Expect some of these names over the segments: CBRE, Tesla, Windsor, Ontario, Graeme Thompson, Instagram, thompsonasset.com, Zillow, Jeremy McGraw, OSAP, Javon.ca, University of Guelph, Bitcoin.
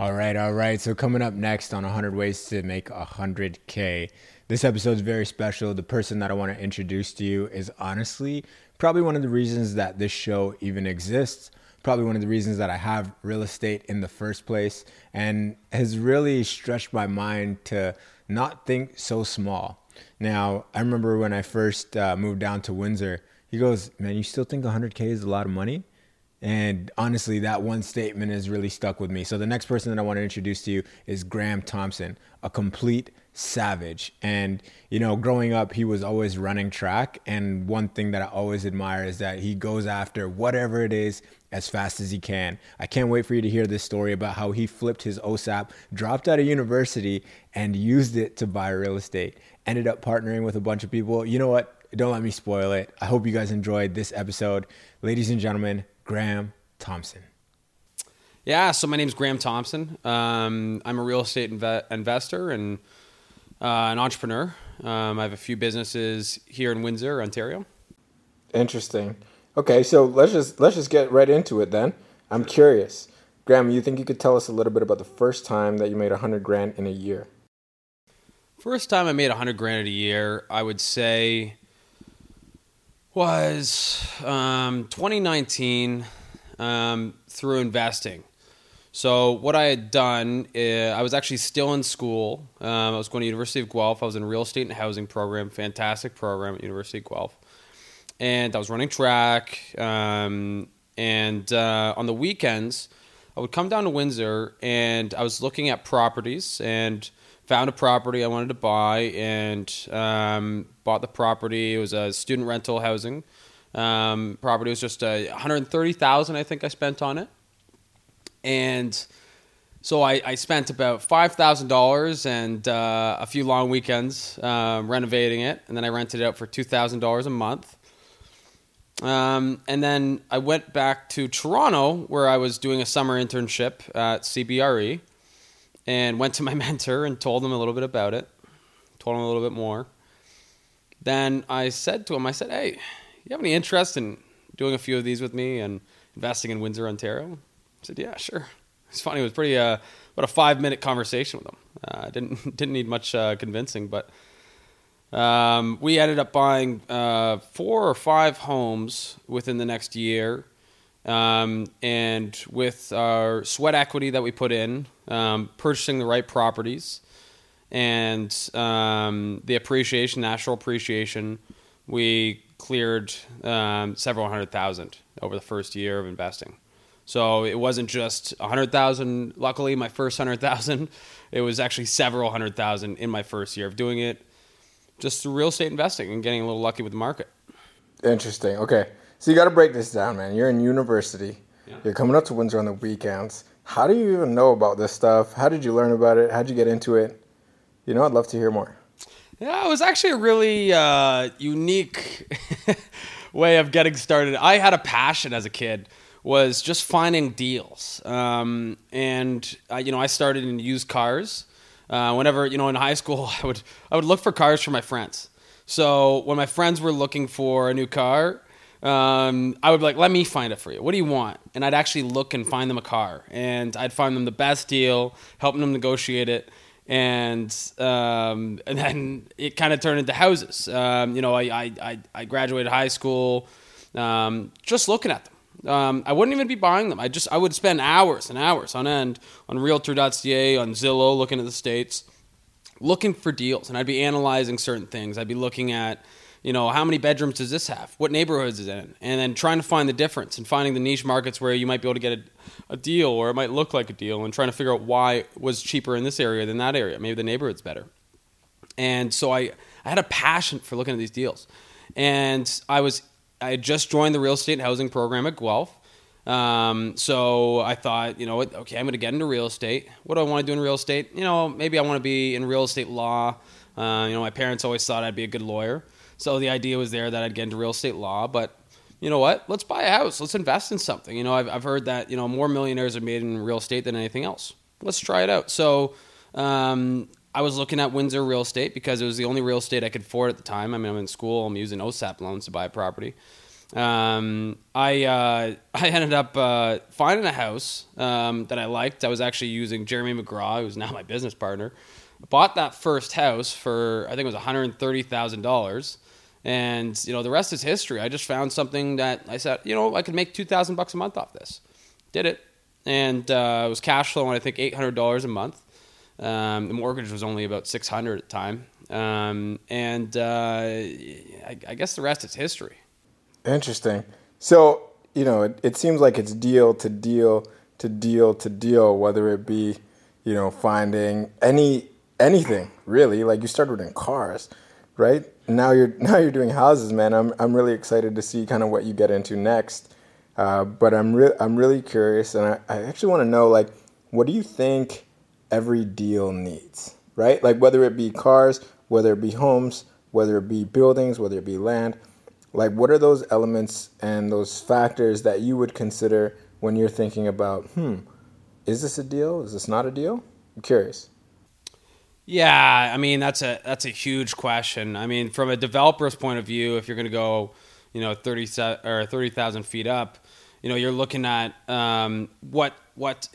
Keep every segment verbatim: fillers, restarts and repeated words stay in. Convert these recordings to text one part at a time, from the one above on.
All right, all right. So coming up next on one hundred Ways to Make one hundred K, this episode is very special. The person that I want to introduce to you is honestly probably one of the reasons that this show even exists, probably one of the reasons that I have real estate in the first place, and has really stretched my mind to not think so small. Now, I remember when I first uh, moved down to Windsor, he goes, man, you still think one hundred K is a lot of money? And honestly, that one statement has really stuck with me. So the next person that I want to introduce to you is Graeme Thompson, a complete savage. And, you know, growing up, he was always running track. And one thing that I always admire is that he goes after whatever it is as fast as he can. I can't wait for you to hear this story about how he flipped his O S A P, dropped out of university, and used it to buy real estate. Ended up partnering with a bunch of people. You know what? Don't let me spoil it. I hope you guys enjoyed this episode. Ladies and gentlemen, Graeme Thompson. Yeah, so my name's Graeme Thompson. Um, I'm a real estate inv- investor and uh, an entrepreneur. Um, I have a few businesses here in Windsor, Ontario. Interesting. Okay, so let's just let's just get right into it then. I'm curious, Graeme, you think you could tell us a little bit about the first time that you made a hundred grand in a year? First time I made a hundred grand in a year, I would say, was um, twenty nineteen um, through investing. So what I had done, is, I was actually still in school. Um, I was going to University of Guelph. I was in real estate and housing program, fantastic program at University of Guelph. And I was running track. Um, and uh, on the weekends, I would come down to Windsor and I was looking at properties and found a property I wanted to buy and um, bought the property. It was a student rental housing um, property. It was just a one hundred thirty thousand dollars I think I spent on it. And so I, I spent about five thousand dollars and uh, a few long weekends uh, renovating it. And then I rented it out for two thousand dollars a month. Um, and then I went back to Toronto where I was doing a summer internship at C B R E. And went to my mentor and told him a little bit about it. Told him a little bit more. Then I said to him, I said, hey, you have any interest in doing a few of these with me and investing in Windsor, Ontario? I said, yeah, sure. It's funny. It was pretty, uh, about a five-minute conversation with him. I uh, didn't didn't need much uh, convincing, but um, we ended up buying uh, four or five homes within the next year. Um, and with our sweat equity that we put in, um, purchasing the right properties and, um, the appreciation, national appreciation, we cleared, um, several hundred thousand over the first year of investing. So it wasn't just a hundred thousand. Luckily, my first hundred thousand, it was actually several hundred thousand in my first year of doing it just through real estate investing and getting a little lucky with the market. Interesting. Okay. So you got to break this down, man. You're in university. Yeah. You're coming up to Windsor on the weekends. How do you even know about this stuff? How did you learn about it? How did you get into it? You know, I'd love to hear more. Yeah, it was actually a really uh, unique way of getting started. I had a passion as a kid was just finding deals. Um, and, uh, you know, I started in used cars. Uh, whenever, you know, in high school, I would I would look for cars for my friends. So when my friends were looking for a new car, Um, I would be like, let me find it for you. What do you want? And I'd actually look and find them a car, and I'd find them the best deal, helping them negotiate it. And, um, and then it kind of turned into houses. Um, you know, I, I, I graduated high school, um, just looking at them. Um, I wouldn't even be buying them. I just, I would spend hours and hours on end on realtor dot c a, on Zillow, looking at the states, looking for deals. And I'd be analyzing certain things. I'd be looking at, you know, how many bedrooms does this have? What neighborhoods is it in? And then trying to find the difference and finding the niche markets where you might be able to get a, a deal or it might look like a deal and trying to figure out why it was cheaper in this area than that area. Maybe the neighborhood's better. And so I, I had a passion for looking at these deals. And I was I had just joined the real estate and housing program at Guelph. Um, so I thought, you know, okay, I'm going to get into real estate. What do I want to do in real estate? You know, maybe I want to be in real estate law. Uh, you know, my parents always thought I'd be a good lawyer. So the idea was there that I'd get into real estate law, but you know what? Let's buy a house. Let's invest in something. You know, I've I've heard that, you know, more millionaires are made in real estate than anything else. Let's try it out. So um, I was looking at Windsor real estate because it was the only real estate I could afford at the time. I mean, I'm in school. I'm using O S A P loans to buy a property. Um, I, uh, I ended up, uh, finding a house, um, that I liked. I was actually using Jeremy McGraw, who's now my business partner. I bought that first house for, I think it was one hundred thirty thousand dollars. And, you know, the rest is history. I just found something that I said, you know, I could make two thousand bucks a month off this. Did it. And, uh, it was cash flow on, I think, eight hundred dollars a month. Um, the mortgage was only about six hundred at the time. Um, and, uh, I, I guess the rest is history. Interesting. So, you know, it, it seems like it's deal to deal to deal to deal, whether it be, you know, finding any anything really. Like you started in cars, right? Now you're now you're doing houses, man. I'm I'm really excited to see kind of what you get into next. Uh, but I'm re- I'm really curious, and I, I actually want to know, like, what do you think every deal needs, right? Like whether it be cars, whether it be homes, whether it be buildings, whether it be land. Like, what are those elements and those factors that you would consider when you're thinking about, hmm, is this a deal? Is this not a deal? I'm curious. Yeah, I mean, that's a that's a huge question. I mean, from a developer's point of view, if you're going to go, you know, thirty or thirty thousand feet up, you know, you're looking at um, what what.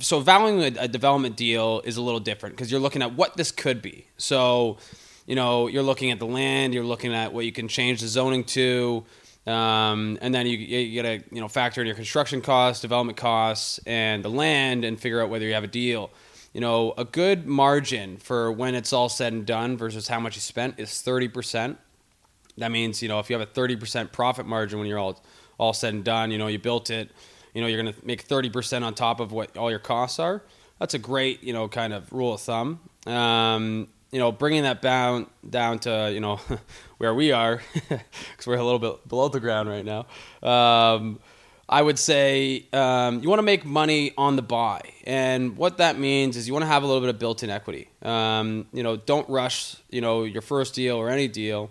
So valuing a, a development deal is a little different because you're looking at what this could be. So, you know, you're looking at the land, you're looking at what you can change the zoning to, um, and then you, you gotta, you know, factor in your construction costs, development costs, and the land, and figure out whether you have a deal. You know, a good margin for when it's all said and done versus how much you spent is thirty percent. That means, you know, if you have a thirty percent profit margin when you're all all said and done, you know, you built it, you know, you're gonna make thirty percent on top of what all your costs are. That's a great, you know, kind of rule of thumb. Um, You know, bringing that down down to, you know, where we are, because we're a little bit below the ground right now. Um, I would say um, you want to make money on the buy, and what that means is you want to have a little bit of built-in equity. Um, you know, don't rush, you know, your first deal or any deal,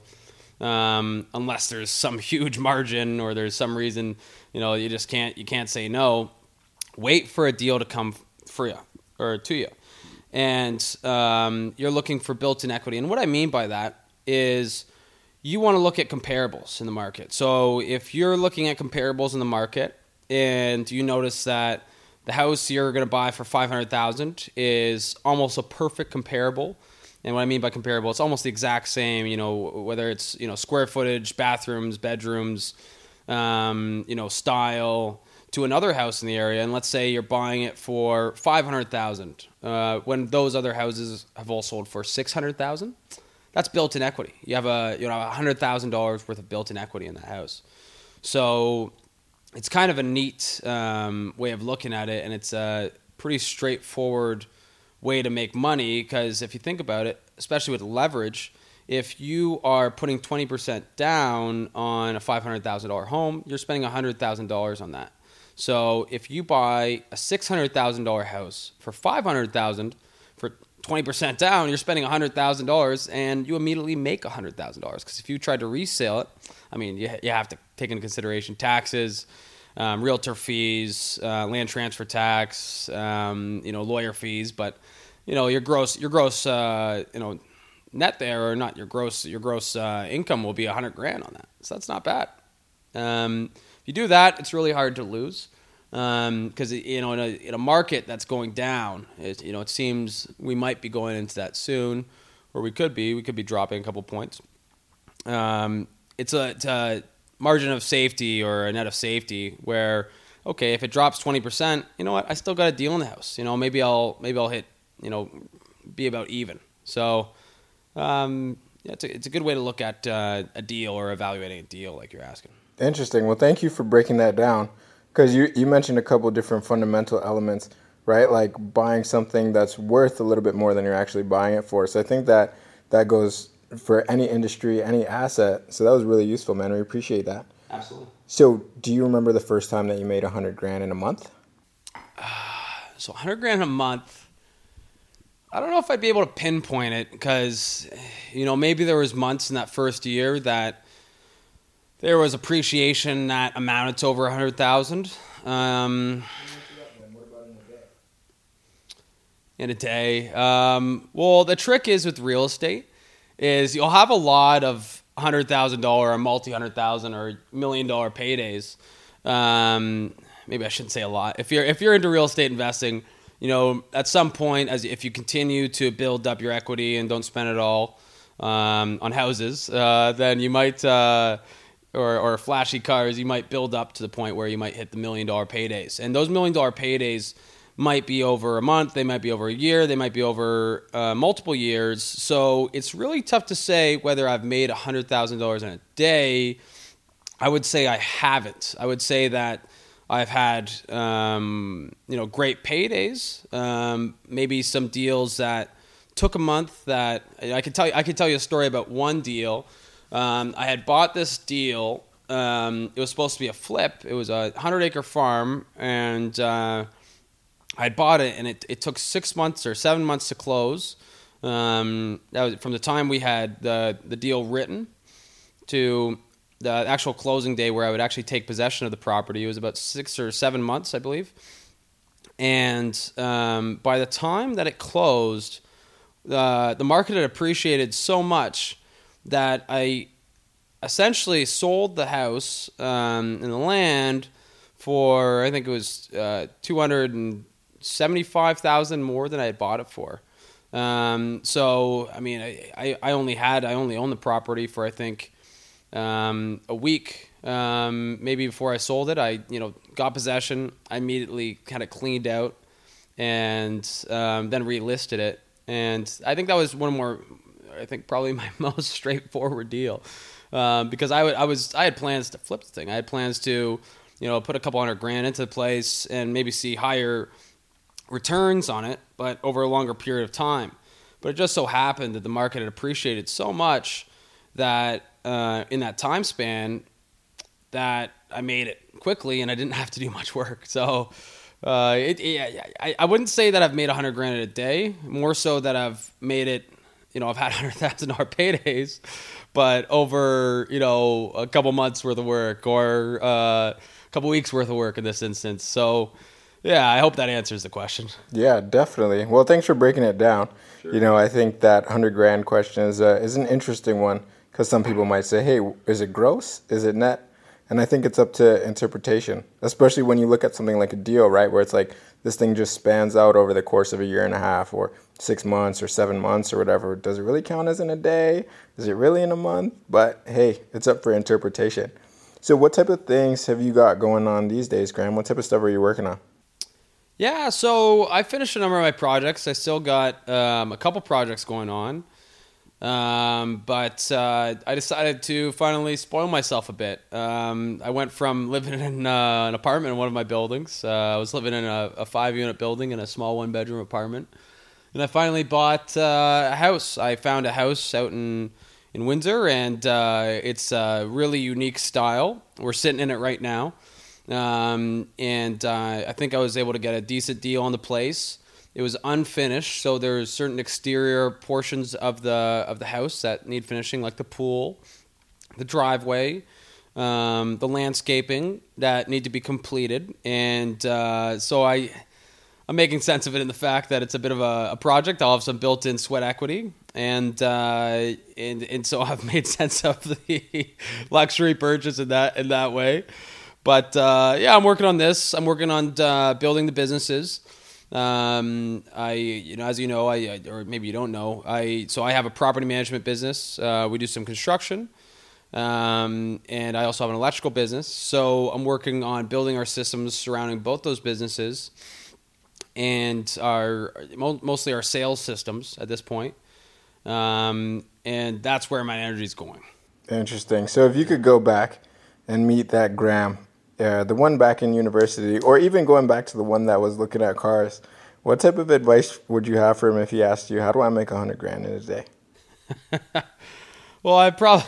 um, unless there's some huge margin or there's some reason, you know, you just can't you can't say no. Wait for a deal to come for you or to you. And um, you're looking for built-in equity. And what I mean by that is you want to look at comparables in the market. So if you're looking at comparables in the market and you notice that the house you're going to buy for five hundred thousand dollars is almost a perfect comparable. And what I mean by comparable, it's almost the exact same, you know, whether it's, you know, square footage, bathrooms, bedrooms, um, you know, style, to another house in the area, and let's say you're buying it for five hundred thousand dollars uh, when those other houses have all sold for six hundred thousand dollars, that's built-in equity. You have a you know one hundred thousand dollars worth of built-in equity in that house. So it's kind of a neat um, way of looking at it, and it's a pretty straightforward way to make money because if you think about it, especially with leverage, if you are putting twenty percent down on a five hundred thousand dollars home, you're spending one hundred thousand dollars on that. So if you buy a six hundred thousand dollars house for five hundred thousand dollars for twenty percent down, you're spending one hundred thousand dollars and you immediately make one hundred thousand dollars. Because if you tried to resell it, I mean, you, you have to take into consideration taxes, um, realtor fees, uh, land transfer tax, um, you know, lawyer fees. But, you know, your gross, your gross, uh, you know, net there or not your gross, your gross uh, income will be one hundred grand on that. So that's not bad. Um You do that, it's really hard to lose because um, you know in a, in a market that's going down, it, you know it seems we might be going into that soon, or we could be we could be dropping a couple points. Um, it's, a, it's a margin of safety or a net of safety where okay, if it drops twenty percent, you know what, I still got a deal in the house. You know maybe I'll maybe I'll hit you know be about even. So um, yeah, it's a, it's a good way to look at uh, a deal or evaluating a deal like you're asking. Interesting. Well, thank you for breaking that down because you, you mentioned a couple different fundamental elements, right? Like buying something that's worth a little bit more than you're actually buying it for. So I think that that goes for any industry, any asset. So that was really useful, man. We appreciate that. Absolutely. So do you remember the first time that you made one hundred grand in a month? Uh, so one hundred grand a month. I don't know if I'd be able to pinpoint it because, you know, maybe there was months in that first year that there was appreciation that amounted to over a hundred thousand. Um, what about in a day? In a day. Um, well, the trick is with real estate is you'll have a lot of one hundred thousand dollars or multi-one hundred thousand or million-dollar paydays. Um, maybe I shouldn't say a lot. If you're if you're into real estate investing, you know, at some point, as if you continue to build up your equity and don't spend it all um, on houses, uh, then you might, uh, or, or flashy cars, you might build up to the point where you might hit the million-dollar paydays. And those million-dollar paydays might be over a month, they might be over a year, they might be over uh, multiple years. So it's really tough to say whether I've made one hundred thousand dollars in a day. I would say I haven't. I would say that I've had um, you know, great paydays, um, maybe some deals that took a month. That I could tell you, I could tell you a story about one deal. Um, I had bought this deal. Um, it was supposed to be a flip. It was a hundred-acre farm, and uh, I had bought it, and it, it took six months or seven months to close. Um, that was from the time we had the the deal written to the actual closing day where I would actually take possession of the property. It was about six or seven months, I believe. And um, by the time that it closed, uh, the market had appreciated so much that I essentially sold the house um, and the land for, I think it was uh, two hundred seventy-five thousand dollars more than I had bought it for. Um, so, I mean, I, I only had, I only owned the property for, I think, Um, a week, um, maybe before I sold it. I, you know, got possession. I immediately kind of cleaned out and, um, then relisted it. And I think that was one more, I think probably my most straightforward deal. Um, because I would, I was, I had plans to flip the thing. I had plans to, you know, put a couple hundred grand into the place and maybe see higher returns on it, but over a longer period of time. But it just so happened that the market had appreciated so much that, Uh, in that time span, that I made it quickly and I didn't have to do much work. So uh, it, it, I, I wouldn't say that I've made one hundred grand in a day, more so that I've made it, you know, I've had one hundred thousand dollars paydays, but over, you know, a couple months worth of work or uh, a couple weeks worth of work in this instance. So yeah, I hope that answers the question. Yeah, definitely. Well, thanks for breaking it down. Sure. You know, I think that one hundred grand question is uh, is an interesting one. Because some people might say, hey, is it gross? Is it net? And I think it's up to interpretation, especially when you look at something like a deal, right, where it's like this thing just spans out over the course of a year and a half or six months or seven months or whatever. Does it really count as in a day? Is it really in a month? But, hey, it's up for interpretation. So what type of things have you got going on these days, Graeme? What type of stuff are you working on? Yeah, so I finished a number of my projects. I still got um, a couple projects going on. Um, but, uh, I decided to finally spoil myself a bit. Um, I went from living in uh, an apartment in one of my buildings. Uh, I was living in a, a five unit building in a small one bedroom apartment. And I finally bought uh, a house. I found a house out in, in Windsor, and, uh, it's a really unique style. We're sitting in it right now. Um, and, uh, I think I was able to get a decent deal on the place. It was unfinished, so there's certain exterior portions of the of the house that need finishing, like the pool, the driveway, um, the landscaping that need to be completed. And uh, so I, I'm making sense of it in the fact that it's a bit of a, a project. I'll have some built-in sweat equity, and uh, and and so I've made sense of the luxury purchase in that in that way. But uh, yeah, I'm working on this. I'm working on uh, building the businesses. Um, I, you know, as you know, I, I, or maybe you don't know, I, so I have a property management business. Uh, we do some construction. Um, and I also have an electrical business. So I'm working on building our systems surrounding both those businesses and our, mostly our sales systems at this point. Um, and that's where my energy is going. Interesting. So if you could go back and meet that Graeme, Yeah, the one back in university, or even going back to the one that was looking at cars, what type of advice would you have for him if he asked you, how do I make a hundred grand in a day? Well, I probably,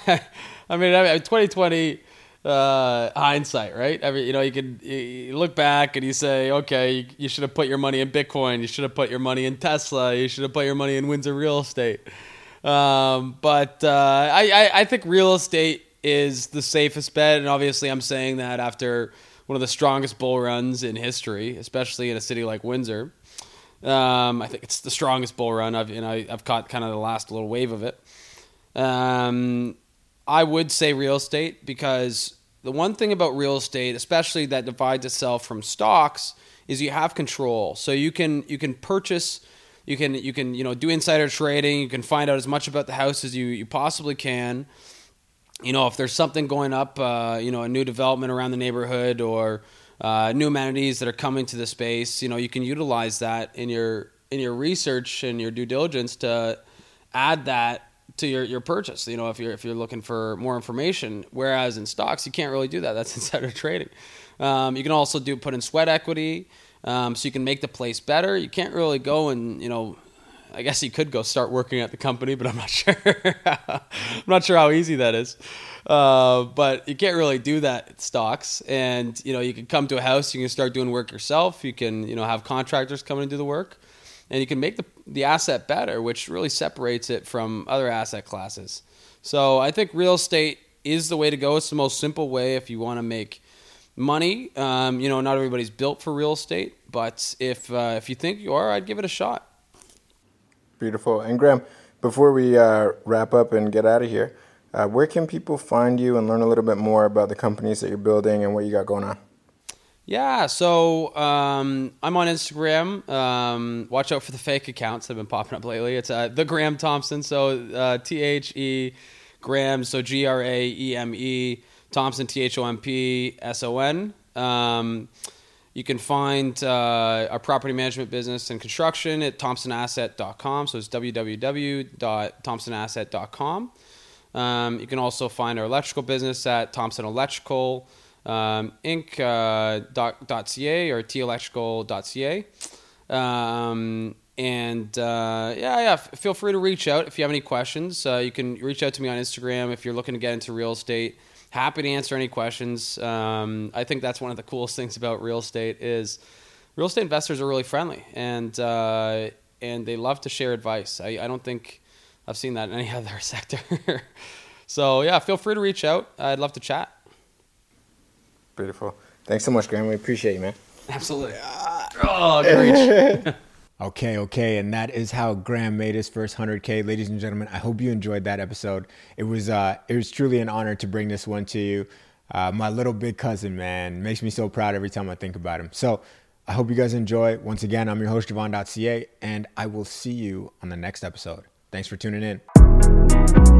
I mean, I mean, twenty twenty uh, hindsight, right? I mean, you know, you can you look back and you say, okay, you, you should have put your money in Bitcoin. You should have put your money in Tesla. You should have put your money in Windsor real estate. Um, but uh, I, I, I think real estate is the safest bet, and obviously I'm saying that after one of the strongest bull runs in history, especially in a city like Windsor. Um, I think it's the strongest bull run I've, and I, I've caught kind of the last little wave of it. Um, I would say real estate, because the one thing about real estate, especially that divides itself from stocks, is you have control. So you can you can purchase, you can you can you know do insider trading, you can find out as much about the house as you, you possibly can. You know, if there's something going up, uh, you know, a new development around the neighborhood, or uh, new amenities that are coming to the space, you know, you can utilize that in your in your research and your due diligence to add that to your, your purchase. You know, if you're if you're looking for more information, whereas in stocks you can't really do that. That's insider trading. Um, you can also do put in sweat equity, um, so you can make the place better. You can't really go and you know. I guess you could go start working at the company, but I'm not sure. I'm not sure how easy that is. Uh, but you can't really do that at stocks. And, you know, you can come to a house, you can start doing work yourself. You can, you know, have contractors come in and do the work, and you can make the, the asset better, which really separates it from other asset classes. So I think real estate is the way to go. It's the most simple way if you want to make money. Um, you know, not everybody's built for real estate, but if, uh, if you think you are, I'd give it a shot. Beautiful. And Graeme, before we uh, wrap up and get out of here, uh, where can people find you and learn a little bit more about the companies that you're building and what you got going on? Yeah, so um, I'm on Instagram. Um, watch out for the fake accounts that have been popping up lately. It's uh, the Graeme Thompson, so uh, T H E Graeme, so G R A E M E, Thompson, T H O M P S O N. Um, You can find uh, our property management business and construction at thompson asset dot com. So it's w w w dot thompson asset dot com. Um, you can also find our electrical business at thompson electrical inc dot c a or t electrical dot c a. Um, and uh, yeah, yeah, feel free to reach out if you have any questions. Uh, you can reach out to me on Instagram if you're looking to get into real estate. Happy to answer any questions. Um, I think that's one of the coolest things about real estate is real estate investors are really friendly, and uh, and they love to share advice. I, I don't think I've seen that in any other sector. So yeah, feel free to reach out. I'd love to chat. Beautiful. Thanks so much, Graeme. We appreciate you, man. Absolutely. Oh, great. Okay, okay, and that is how Graeme made his first one hundred K. Ladies and gentlemen, I hope you enjoyed that episode. It was uh, it was truly an honor to bring this one to you. Uh, my little big cousin, man, makes me so proud every time I think about him. So I hope you guys enjoy. Once again, I'm your host, Javon dot c a, and I will see you on the next episode. Thanks for tuning in.